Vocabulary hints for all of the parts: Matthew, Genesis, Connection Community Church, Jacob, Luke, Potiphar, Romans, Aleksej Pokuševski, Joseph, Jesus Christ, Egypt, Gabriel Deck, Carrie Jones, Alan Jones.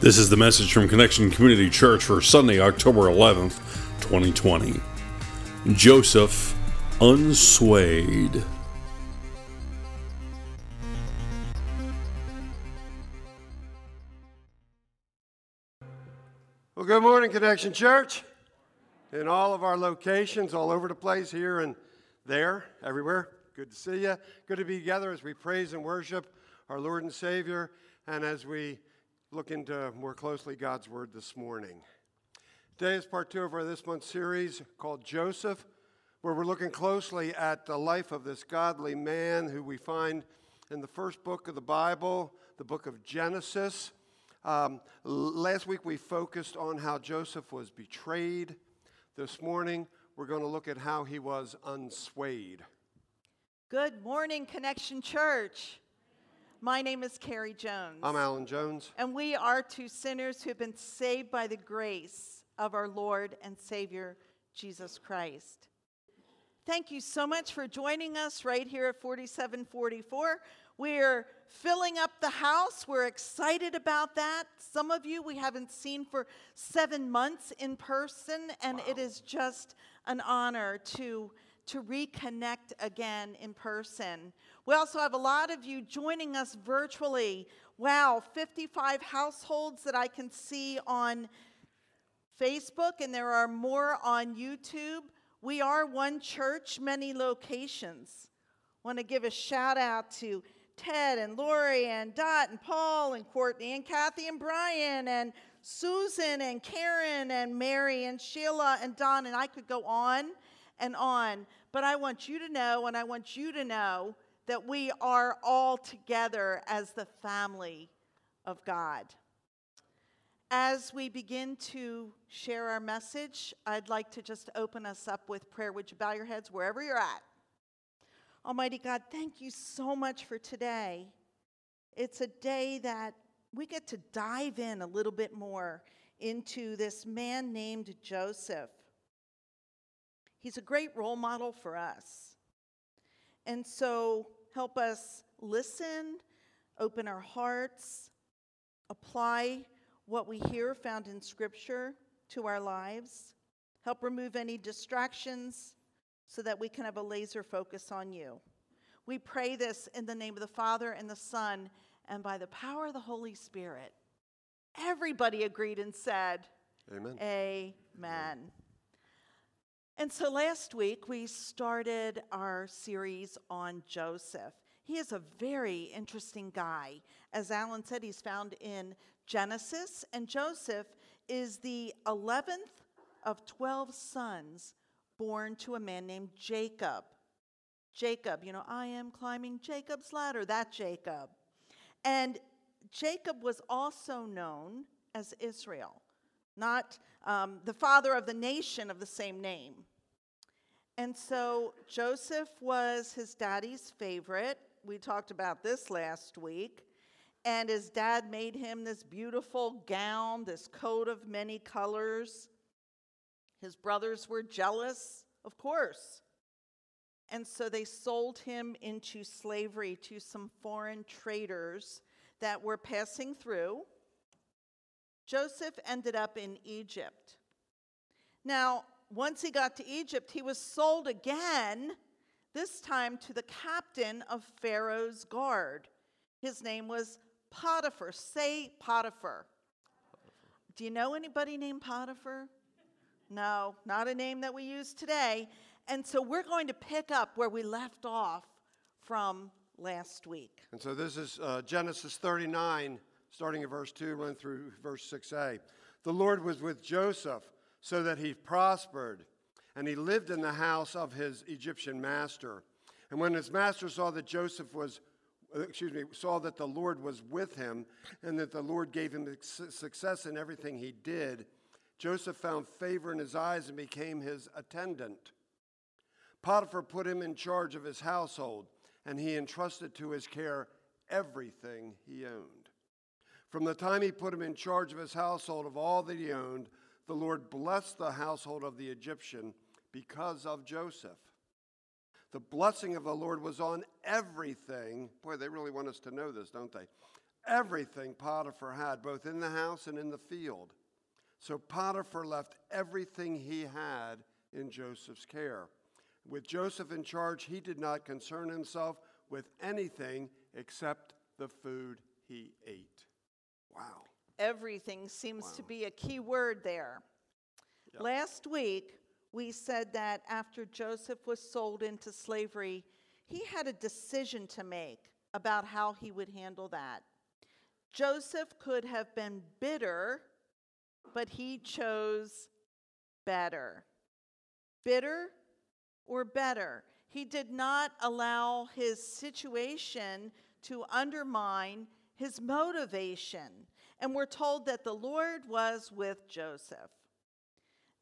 This is the message from Connection Community Church for Sunday, October 11th, 2020. Joseph, unswayed. Well, good morning, Connection Church. In all of our locations, all over the place, here and there, everywhere. Good to see you. Good to be together as we praise and worship our Lord and Savior, and as we look into more closely God's Word this morning. Today is part 2 of our this month's series called Joseph, where we're looking closely at the life of this godly man who we find in the first book of the Bible, the book of Genesis. Last week we focused on how Joseph was betrayed. This morning we're going to look at how he was unswayed. Good morning, Connection Church. My name is Carrie Jones. I'm Alan Jones. And we are two sinners who have been saved by the grace of our Lord and Savior, Jesus Christ. Thank you so much for joining us right here at 4744. We're filling up the house. We're excited about that. Some of you we haven't seen for 7 months in person, and It is just an honor to reconnect again in person. We also have a lot of you joining us virtually. Wow, 55 households that I can see on Facebook, and there are more on YouTube. We are one church, many locations. Want to give a shout out to Ted and Lori and Dot and Paul and Courtney and Kathy and Brian and Susan and Karen and Mary and Sheila and Don, and I could go on and on. But I want you to know, and I want you to know that we are all together as the family of God. As we begin to share our message, I'd like to just open us up with prayer. Would you bow your heads wherever you're at? Almighty God, thank you so much for today. It's a day that we get to dive in a little bit more into this man named Joseph. He's a great role model for us. And so help us listen, open our hearts, apply what we hear found in Scripture to our lives. Help remove any distractions so that we can have a laser focus on you. We pray this in the name of the Father and the Son and by the power of the Holy Spirit. Everybody agreed and said, Amen. Amen. And so last week, we started our series on Joseph. He is a very interesting guy. As Alan said, he's found in Genesis, and Joseph is the 11th of 12 sons born to a man named Jacob. Jacob, you know, I am climbing Jacob's ladder, that Jacob. And Jacob was also known as Israel, not the father of the nation of the same name. And so Joseph was his daddy's favorite. We talked about this last week. And his dad made him this beautiful gown, this coat of many colors. His brothers were jealous, of course. And so they sold him into slavery to some foreign traders that were passing through. Joseph ended up in Egypt. Now, once he got to Egypt, he was sold again, this time to the captain of Pharaoh's guard. His name was Potiphar. Say Potiphar. Do you know anybody named Potiphar? No, not a name that we use today. And so we're going to pick up where we left off from last week. And so this is Genesis 39, starting at verse 2, running through verse 6a. The Lord was with Joseph, so that he prospered, and he lived in the house of his Egyptian master. And when his master saw that saw that the Lord was with him, and that the Lord gave him success in everything he did, Joseph found favor in his eyes and became his attendant. Potiphar put him in charge of his household, and he entrusted to his care everything he owned. From the time he put him in charge of his household of all that he owned, the Lord blessed the household of the Egyptian because of Joseph. The blessing of the Lord was on everything. Boy, they really want us to know this, don't they? everything Potiphar had, both in the house and in the field. So Potiphar left everything he had in Joseph's care. With Joseph in charge, he did not concern himself with anything except the food he ate. Wow. Everything seems to be a key word there. Yep. Last week, we said that after Joseph was sold into slavery, he had a decision to make about how he would handle that. Joseph could have been bitter, but he chose better. Bitter or better. He did not allow his situation to undermine his motivation. And we're told that the Lord was with Joseph.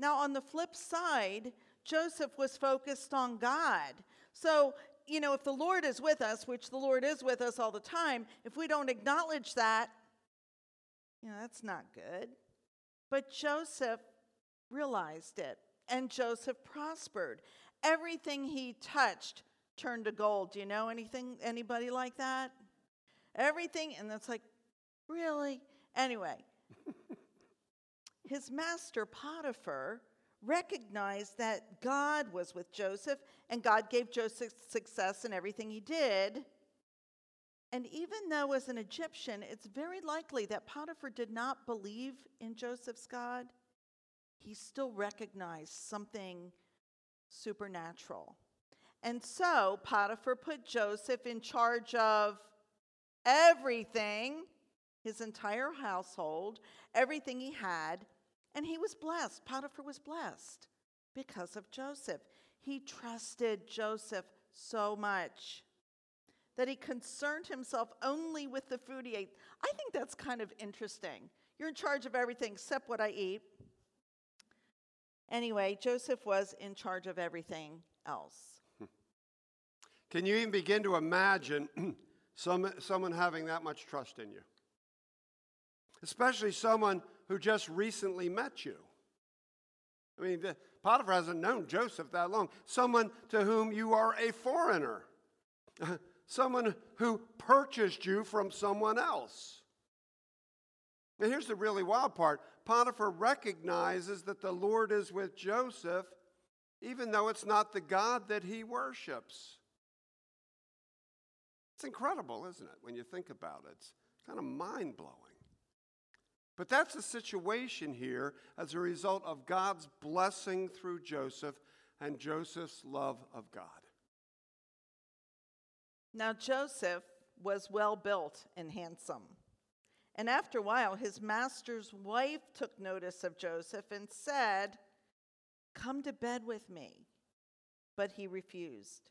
Now, on the flip side, Joseph was focused on God. So, you know, if the Lord is with us, which the Lord is with us all the time, if we don't acknowledge that, you know, that's not good. But Joseph realized it, and Joseph prospered. Everything he touched turned to gold. Do you know anybody like that? Everything, and that's like, really? Anyway, his master Potiphar recognized that God was with Joseph, and God gave Joseph success in everything he did. And even though as an Egyptian, it's very likely that Potiphar did not believe in Joseph's God, he still recognized something supernatural. And so Potiphar put Joseph in charge of everything, his entire household, everything he had, and he was blessed. Potiphar was blessed because of Joseph. He trusted Joseph so much that he concerned himself only with the food he ate. I think that's kind of interesting. You're in charge of everything except what I eat. Anyway, Joseph was in charge of everything else. Can you even begin to imagine someone having that much trust in you? Especially someone who just recently met you. I mean, Potiphar hasn't known Joseph that long. Someone to whom you are a foreigner. Someone who purchased you from someone else. And here's the really wild part. Potiphar recognizes that the Lord is with Joseph, even though it's not the God that he worships. It's incredible, isn't it, when you think about it? It's kind of mind-blowing. But that's the situation here as a result of God's blessing through Joseph and Joseph's love of God. Now, Joseph was well built and handsome. And after a while, his master's wife took notice of Joseph and said, "Come to bed with me." But he refused.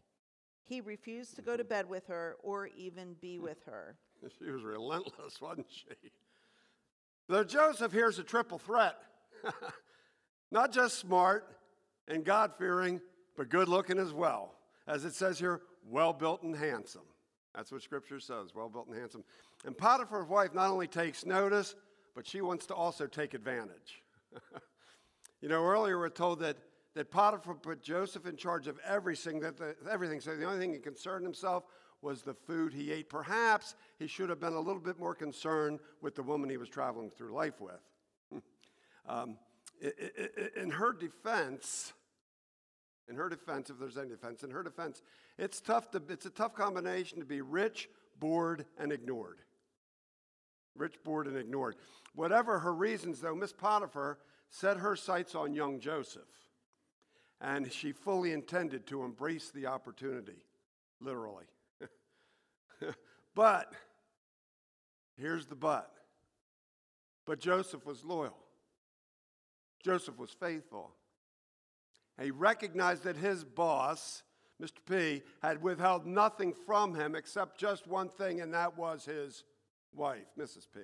he refused to go to bed with her or even be with her. She was relentless, wasn't she? Though Joseph here's a triple threat. Not just smart and God-fearing, but good-looking as well. As it says here, well-built and handsome. That's what Scripture says, well-built and handsome. And Potiphar's wife not only takes notice, but she wants to also take advantage. You know, earlier we're told that Potiphar put Joseph in charge of everything, so the only thing he concerned himself was the food he ate. Perhaps he should have been a little bit more concerned with the woman he was traveling through life with. In her defense, it's a tough combination to be rich, bored, and ignored. Rich, bored, and ignored. Whatever her reasons, though, Miss Potiphar set her sights on young Joseph, and she fully intended to embrace the opportunity, literally. But, here's the but. But Joseph was loyal. Joseph was faithful. And he recognized that his boss, Mr. P, had withheld nothing from him except just one thing, and that was his wife, Mrs. P.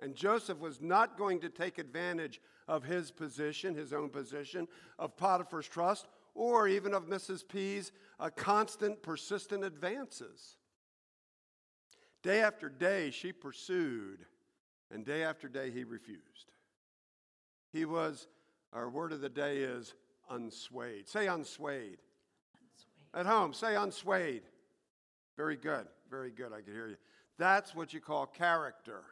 And Joseph was not going to take advantage of his position, his own position, of Potiphar's trust, or even of Mrs. P's constant, persistent advances. Day after day, she pursued, and day after day, he refused. He was, our word of the day is unswayed. Say unswayed. Unswayed. At home, say unswayed. Very good. Very good. I can hear you. That's what you call character.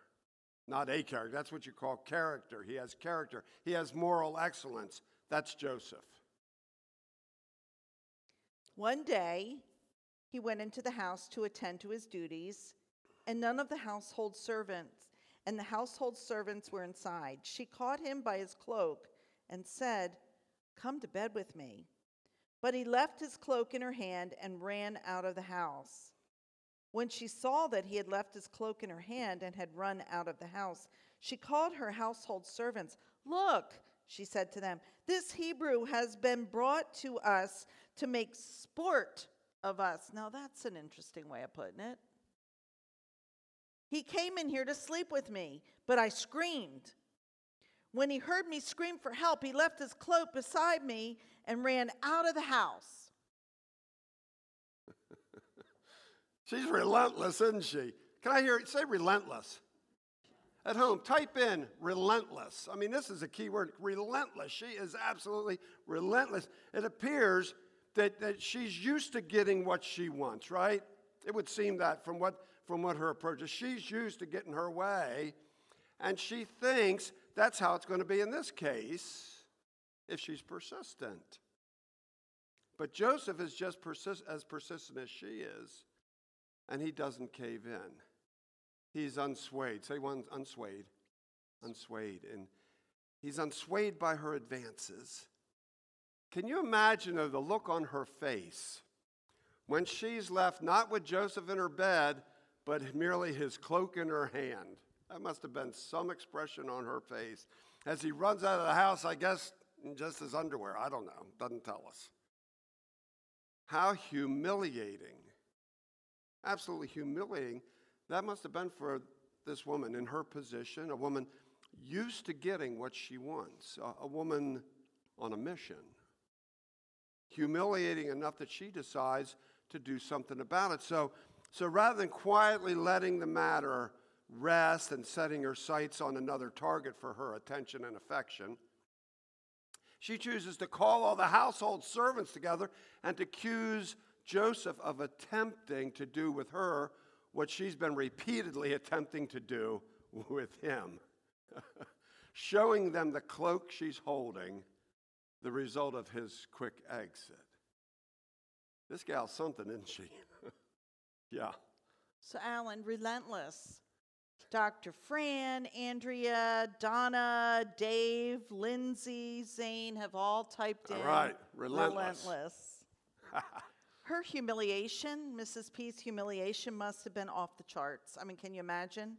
Not a character. That's what you call character. He has character. He has moral excellence. That's Joseph. One day, he went into the house to attend to his duties, and none of the household servants, and the household servants were inside. She caught him by his cloak and said, "Come to bed with me." But he left his cloak in her hand and ran out of the house. When she saw that he had left his cloak in her hand and had run out of the house, she called her household servants. "Look," she said to them, "this Hebrew has been brought to us to make sport of us." Now that's an interesting way of putting it. "He came in here to sleep with me, but I screamed. When he heard me scream for help, he left his cloak beside me and ran out of the house." She's relentless, isn't she? Can I hear it? Say relentless. At home, type in relentless. I mean, this is a key word, relentless. She is absolutely relentless. It appears that she's used to getting what she wants, right? It would seem that from what her approach is. She's used to getting her way, and she thinks that's how it's going to be in this case if she's persistent. But Joseph is just as persistent as she is, and he doesn't cave in. He's unswayed. Say one, unswayed. Unswayed. And he's unswayed by her advances. Can you imagine the look on her face when she's left not with Joseph in her bed, but merely his cloak in her hand? That must have been some expression on her face. As he runs out of the house, I guess, in just his underwear. I don't know. Doesn't tell us. How humiliating. Absolutely humiliating. That must have been for this woman in her position, a woman used to getting what she wants, a woman on a mission. Humiliating enough that she decides to do something about it. So rather than quietly letting the matter rest and setting her sights on another target for her attention and affection, she chooses to call all the household servants together and to accuse Joseph of attempting to do with her what she's been repeatedly attempting to do with him, showing them the cloak she's holding, the result of his quick exit. This gal's something, isn't she? Yeah. So, Alan, relentless. Dr. Fran, Andrea, Donna, Dave, Lindsay, Zane have all typed in. All right, relentless. Her humiliation, Mrs. P's humiliation, must have been off the charts. I mean, can you imagine?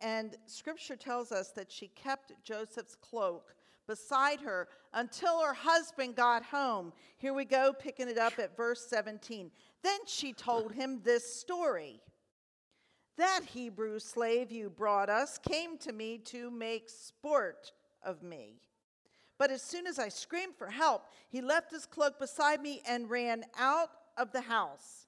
And Scripture tells us that she kept Joseph's cloak beside her until her husband got home. Here we go, picking it up at verse 17. Then she told him this story. "That Hebrew slave you brought us came to me to make sport of me. But as soon as I screamed for help, he left his cloak beside me and ran out of the house."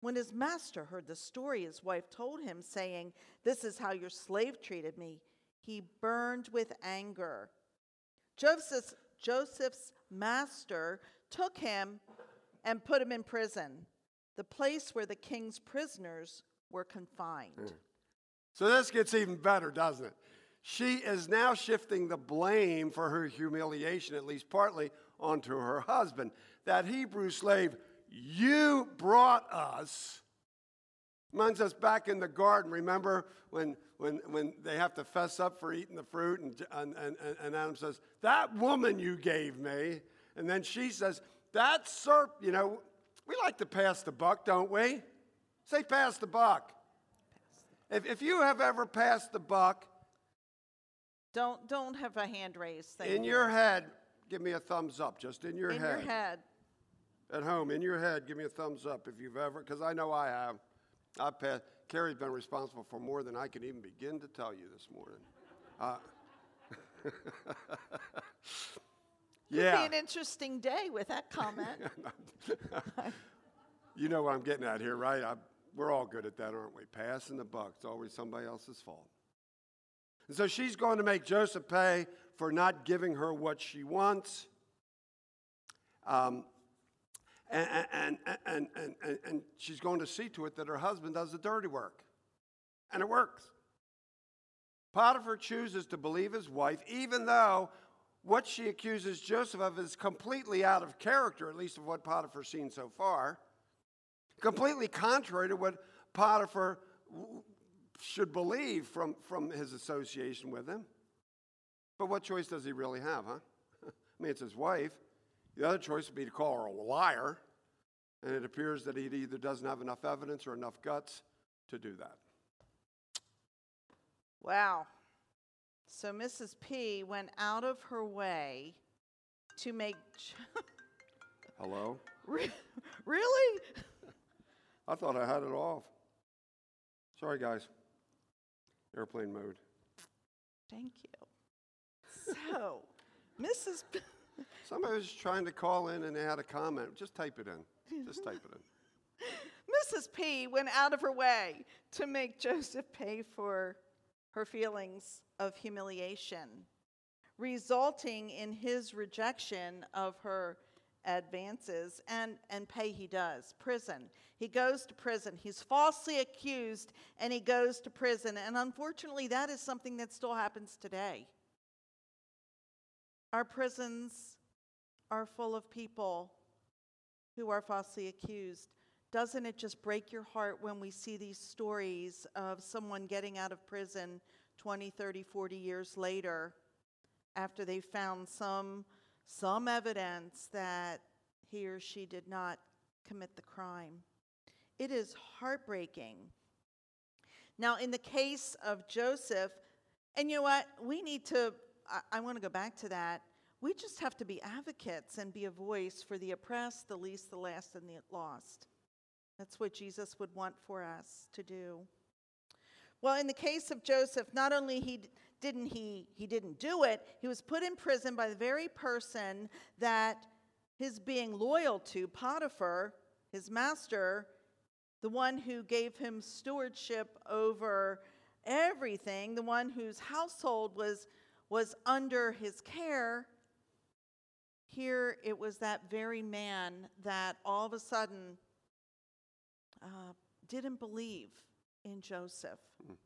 When his master heard the story his wife told him, saying, "This is how your slave treated me," he burned with anger. Joseph's master took him and put him in prison, the place where the king's prisoners were confined. So this gets even better, doesn't it? She is now shifting the blame for her humiliation, at least partly, onto her husband. "That Hebrew slave you brought us." Reminds us back in the garden, remember, when they have to fess up for eating the fruit, and Adam says, "That woman you gave me." And then she says, "That serpent," you know, we like to pass the buck, don't we? Say, pass the buck. If you have ever passed the buck. Don't have a hand raised thing. In your head, give me a thumbs up, just in your head. In your head. At home, in your head, give me a thumbs up if you've ever, because I know I have. I passed. Carrie's been responsible for more than I can even begin to tell you this morning. Yeah. It'd be an interesting day with that comment. You know what I'm getting at here, right? We're all good at that, aren't we? Passing the buck. It's always somebody else's fault. And so she's going to make Joseph pay for not giving her what she wants. And she's going to see to it that her husband does the dirty work. And it works. Potiphar chooses to believe his wife, even though what she accuses Joseph of is completely out of character, at least of what Potiphar's seen so far. Completely contrary to what Potiphar should believe from his association with him. But what choice does he really have, huh? I mean, it's his wife. The other choice would be to call her a liar. And it appears that he either doesn't have enough evidence or enough guts to do that. Wow. So Mrs. P went out of her way to make... Hello? Really? I thought I had it off. Sorry, guys. Airplane mode. Thank you. So, Mrs. P... Somebody was trying to call in and they had a comment. Just type it in. Just type it in. Mrs. P went out of her way to make Joseph pay for her feelings of humiliation, resulting in his rejection of her advances, and pay he does. Prison. He goes to prison. He's falsely accused, and he goes to prison. And unfortunately, that is something that still happens today. Our prisons are full of people who are falsely accused. Doesn't it just break your heart when we see these stories of someone getting out of prison 20, 30, 40 years later after they found some evidence that he or she did not commit the crime? It is heartbreaking. Now, in the case of Joseph, and you know what? We need to, I want to go back to that. We just have to be advocates and be a voice for the oppressed, the least, the last, and the lost. That's what Jesus would want for us to do. Well, in the case of Joseph, not only he didn't do it, he was put in prison by the very person that his being loyal to, Potiphar, his master, the one who gave him stewardship over everything, the one whose household was under his care. Here it was that very man that all of a sudden didn't believe in Joseph. Mm.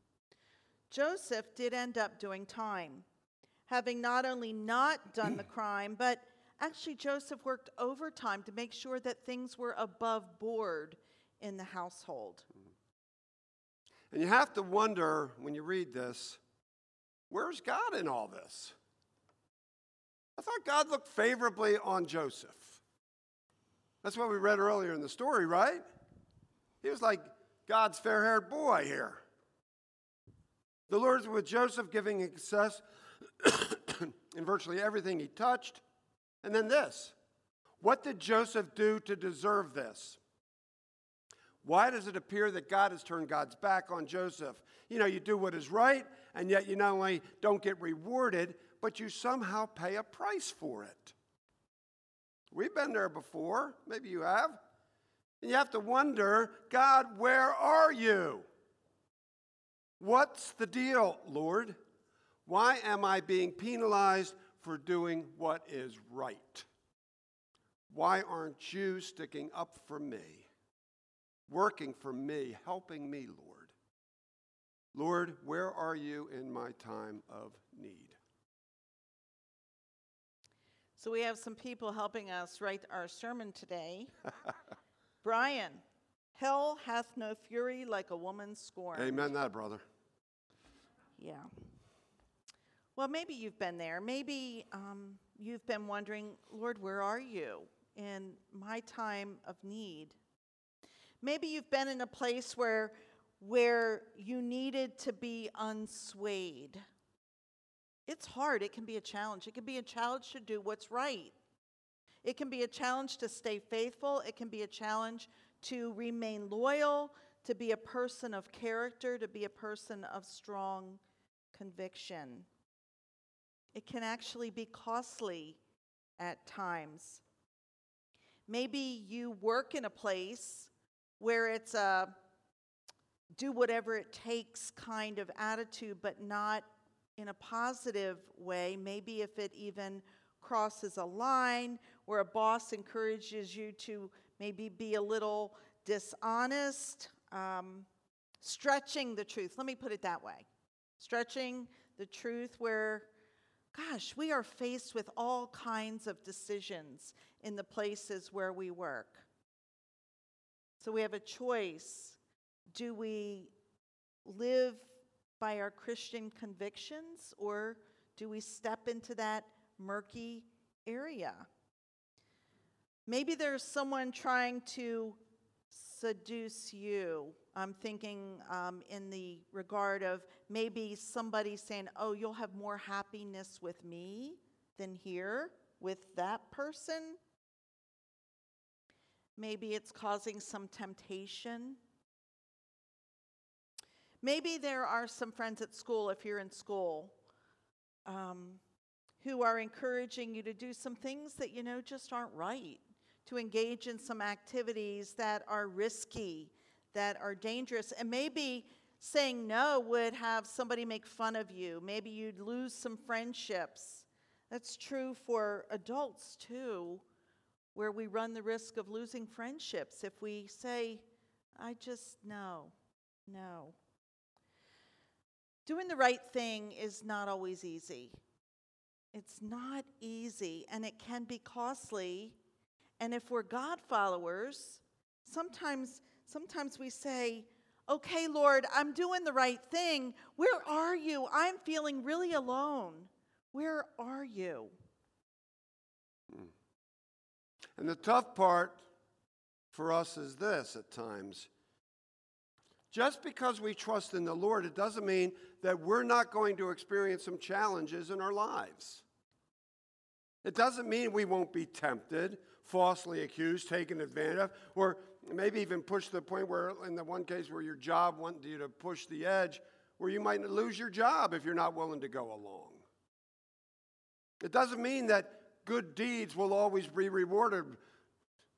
Joseph did end up doing time, having not only not done the crime, but actually Joseph worked overtime to make sure that things were above board in the household. And you have to wonder, when you read this, where's God in all this? I thought God looked favorably on Joseph. That's what we read earlier in the story, right? He was like God's fair-haired boy here. The Lord was with Joseph, giving him success in virtually everything he touched. And then this. What did Joseph do to deserve this? Why does it appear that God has turned God's back on Joseph? You know, you do what is right, and yet you not only don't get rewarded, but you somehow pay a price for it. We've been there before. Maybe you have. And you have to wonder, God, where are you? What's the deal, Lord? Why am I being penalized for doing what is right? Why aren't you sticking up for me, working for me, helping me, Lord? Lord, where are you in my time of need? So we have some people helping us write our sermon today. Brian, hell hath no fury like a woman scorned. Amen that, brother. Yeah. Well, maybe you've been there. Maybe you've been wondering, Lord, where are you in my time of need? Maybe you've been in a place where you needed to be unswayed. It's hard. It can be a challenge. It can be a challenge to do what's right. It can be a challenge to stay faithful. It can be a challenge to remain loyal to be a person of character, to be a person of strong conviction. It can actually be costly at times. Maybe you work in a place where it's a do whatever it takes kind of attitude, but not in a positive way. Maybe if it even crosses a line where a boss encourages you to maybe be a little dishonest, stretching the truth. Let me put it that way. Stretching the truth where, gosh, we are faced with all kinds of decisions in the places where we work. So we have a choice. Do we live by our Christian convictions, or do we step into that murky area? Maybe there's someone trying to seduce you. I'm thinking in the regard of maybe somebody saying, oh, you'll have more happiness with me than here with that person. Maybe it's causing some temptation. Maybe there are some friends at school, if you're in school, who are encouraging you to do some things that you know just aren't right, to engage in some activities that are risky, that are dangerous. And maybe saying no would have somebody make fun of you. Maybe you'd lose some friendships. That's true for adults, too, where we run the risk of losing friendships if we say, I just, no. Doing the right thing is not always easy. It's not easy, and it can be costly. And if we're God followers, sometimes we say, okay, Lord, I'm doing the right thing. Where are you? I'm feeling really alone. Where are you? And the tough part for us is this at times. Just because we trust in the Lord, it doesn't mean that we're not going to experience some challenges in our lives. It doesn't mean we won't be tempted, falsely accused, taken advantage of, or maybe even pushed to the point where, in the one case where your job wanted you to push the edge, where you might lose your job if you're not willing to go along. It doesn't mean that good deeds will always be rewarded.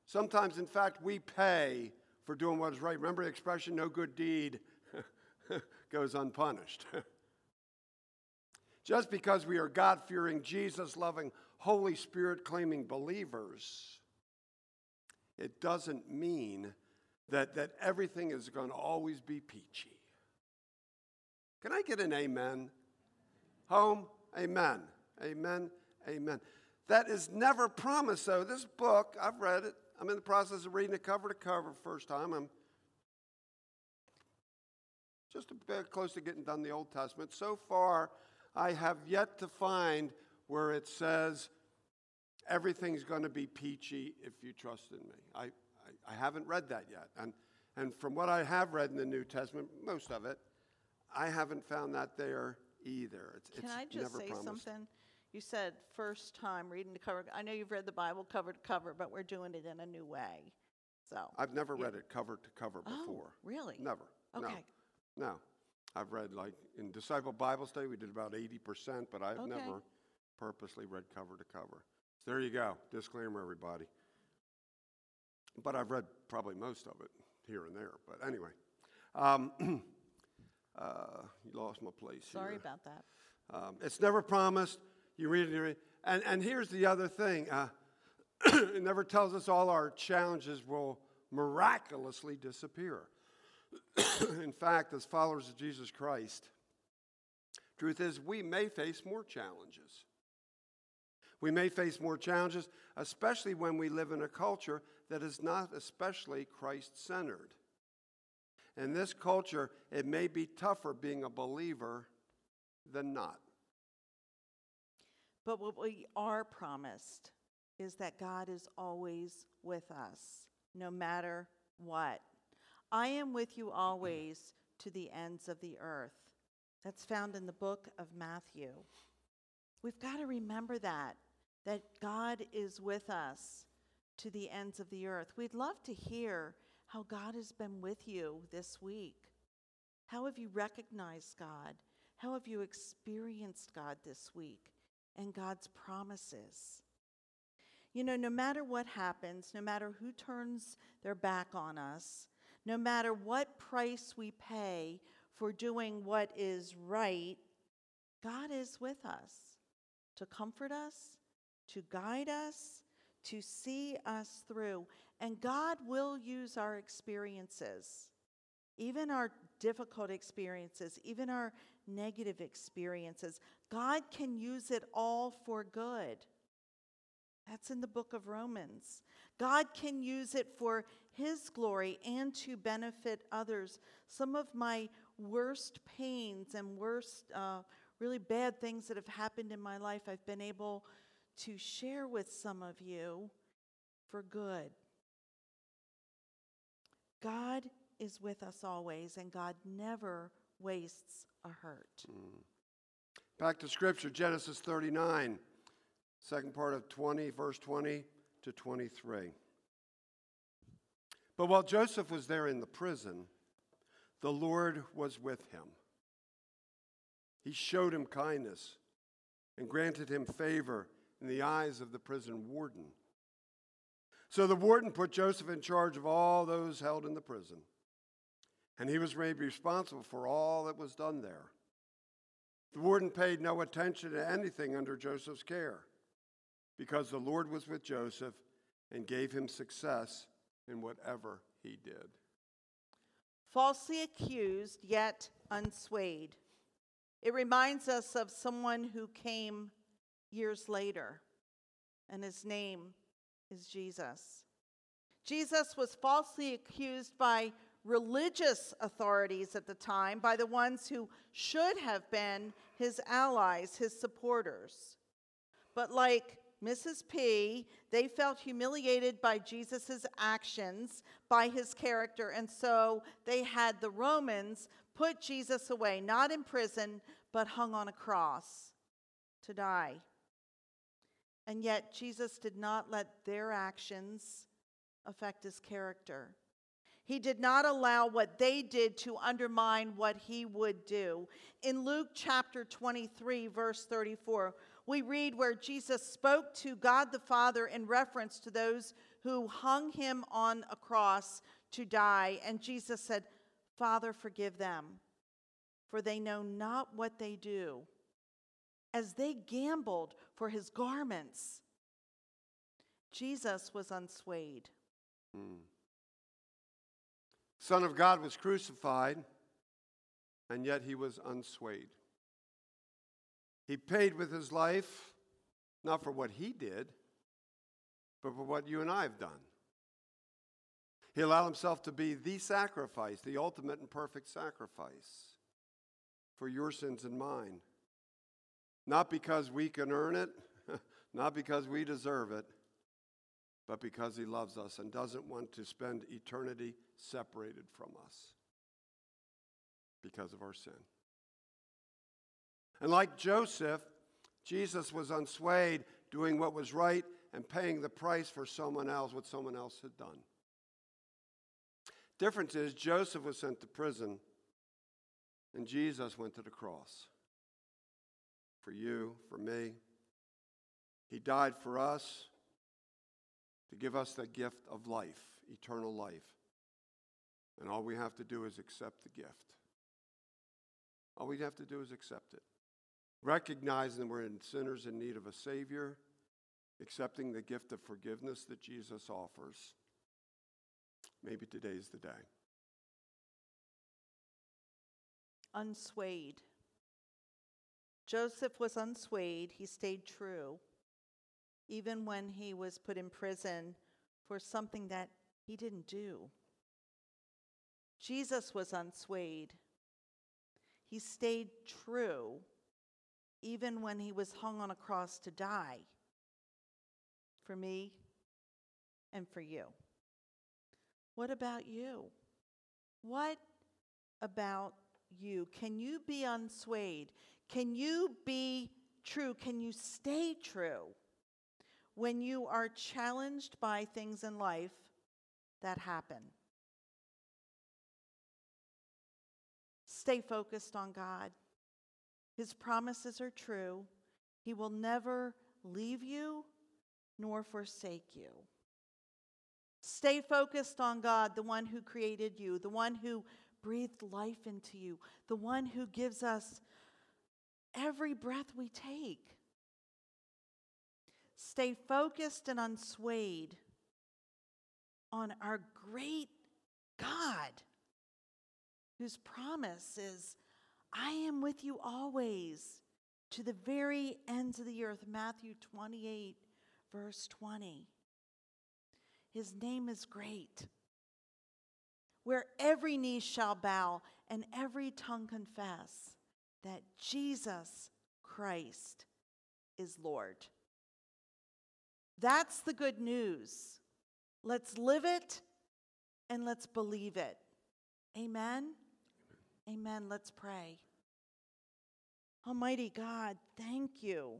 Sometimes, in fact, we pay for doing what is right. Remember the expression, no good deed goes unpunished. Just because we are God-fearing, Jesus-loving, Holy Spirit-claiming believers, it doesn't mean that everything is going to always be peachy. Can I get an amen? Home, amen. Amen, amen. That is never promised, though. This book, I've read it. I'm in the process of reading it cover to cover first time. I'm just a bit close to getting done the Old Testament. So far, I have yet to find where it says everything's going to be peachy if you trust in me. I haven't read that yet. And from what I have read in the New Testament, most of it, I haven't found that there either. Can I just say something? You said first time reading the cover. I know you've read the Bible cover to cover, but we're doing it in a new way. So I've never read it cover to cover before. Oh, really? Never. Okay. No. I've read, like, in Disciple Bible Study, we did about 80%, but I've never purposely read cover to cover. So there you go. Disclaimer, everybody. But I've read probably most of it here and there. But anyway, you lost my place. Sorry about that. It's never promised. You read it, and here's the other thing. It never tells us all our challenges will miraculously disappear. In fact, as followers of Jesus Christ, truth is we may face more challenges. We may face more challenges, especially when we live in a culture that is not especially Christ-centered. In this culture, it may be tougher being a believer than not. But what we are promised is that God is always with us, no matter what. I am with you always to the ends of the earth. That's found in the book of Matthew. We've got to remember that God is with us to the ends of the earth. We'd love to hear how God has been with you this week. How have you recognized God? How have you experienced God this week and God's promises? You know, no matter what happens, no matter who turns their back on us, no matter what price we pay for doing what is right, God is with us to comfort us, to guide us, to see us through. And God will use our experiences, even our difficult experiences, even our negative experiences. God can use it all for good. That's in the book of Romans. God can use it for his glory and to benefit others. Some of my worst pains and worst, really bad things that have happened in my life, I've been able to share with some of you for good. God is with us always, and God never wastes a hurt. Back to Scripture, Genesis 39. Second part of 20, verse 20 to 23. But while Joseph was there in the prison, the Lord was with him. He showed him kindness and granted him favor in the eyes of the prison warden. So the warden put Joseph in charge of all those held in the prison, and he was made responsible for all that was done there. The warden paid no attention to anything under Joseph's care, because the Lord was with Joseph and gave him success in whatever he did. Falsely accused, yet unswayed. It reminds us of someone who came years later, and his name is Jesus. Jesus was falsely accused by religious authorities at the time, by the ones who should have been his allies, his supporters. But like Mrs. P, they felt humiliated by Jesus' actions, by his character, and so they had the Romans put Jesus away, not in prison, but hung on a cross to die. And yet Jesus did not let their actions affect his character. He did not allow what they did to undermine what he would do. In Luke chapter 23, verse 34, we read where Jesus spoke to God the Father in reference to those who hung him on a cross to die. And Jesus said, "Father, forgive them, for they know not what they do," as they gambled for his garments. Jesus was unswayed. Son of God was crucified, and yet he was unswayed. He paid with his life, not for what he did, but for what you and I have done. He allowed himself to be the sacrifice, the ultimate and perfect sacrifice for your sins and mine. Not because we can earn it, not because we deserve it, but because he loves us and doesn't want to spend eternity separated from us because of our sin. And like Joseph, Jesus was unswayed, doing what was right and paying the price for someone else, what someone else had done. Difference is, Joseph was sent to prison and Jesus went to the cross. For you, for me. He died for us to give us the gift of life, eternal life. And all we have to do is accept the gift. All we have to do is accept it. Recognizing that we're sinners in need of a Savior, accepting the gift of forgiveness that Jesus offers. Maybe today's the day. Unswayed. Joseph was unswayed. He stayed true, even when he was put in prison for something that he didn't do. Jesus was unswayed. He stayed true, even when he was hung on a cross to die, for me and for you. What about you? What about you? Can you be unswayed? Can you be true? Can you stay true when you are challenged by things in life that happen? Stay focused on God. His promises are true. He will never leave you nor forsake you. Stay focused on God, the one who created you, the one who breathed life into you, the one who gives us every breath we take. Stay focused and unswayed on our great God, whose promise is, I am with you always to the very ends of the earth. Matthew 28, verse 20. His name is great, where every knee shall bow and every tongue confess that Jesus Christ is Lord. That's the good news. Let's live it and let's believe it. Amen? Amen. Let's pray. Almighty God, thank you.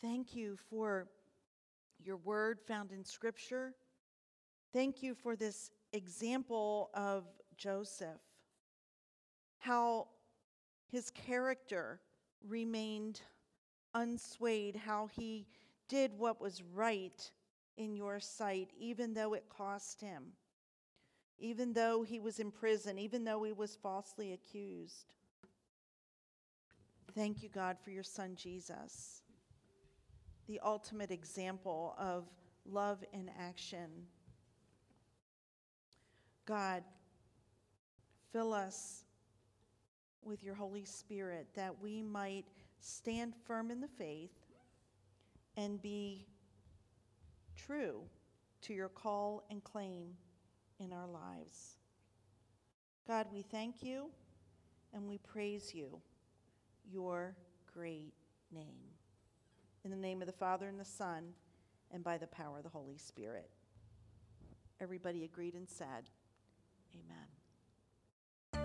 Thank you for your word found in Scripture. Thank you for this example of Joseph, how his character remained unswayed, how he did what was right in your sight, even though it cost him, even though he was in prison, even though he was falsely accused. Thank you, God, for your son, Jesus, the ultimate example of love in action. God, fill us with your Holy Spirit that we might stand firm in the faith and be true to your call and claim in our lives. God, we thank you and we praise you, your great name. In the name of the Father and the Son and by the power of the Holy Spirit. Everybody agreed and said, Amen.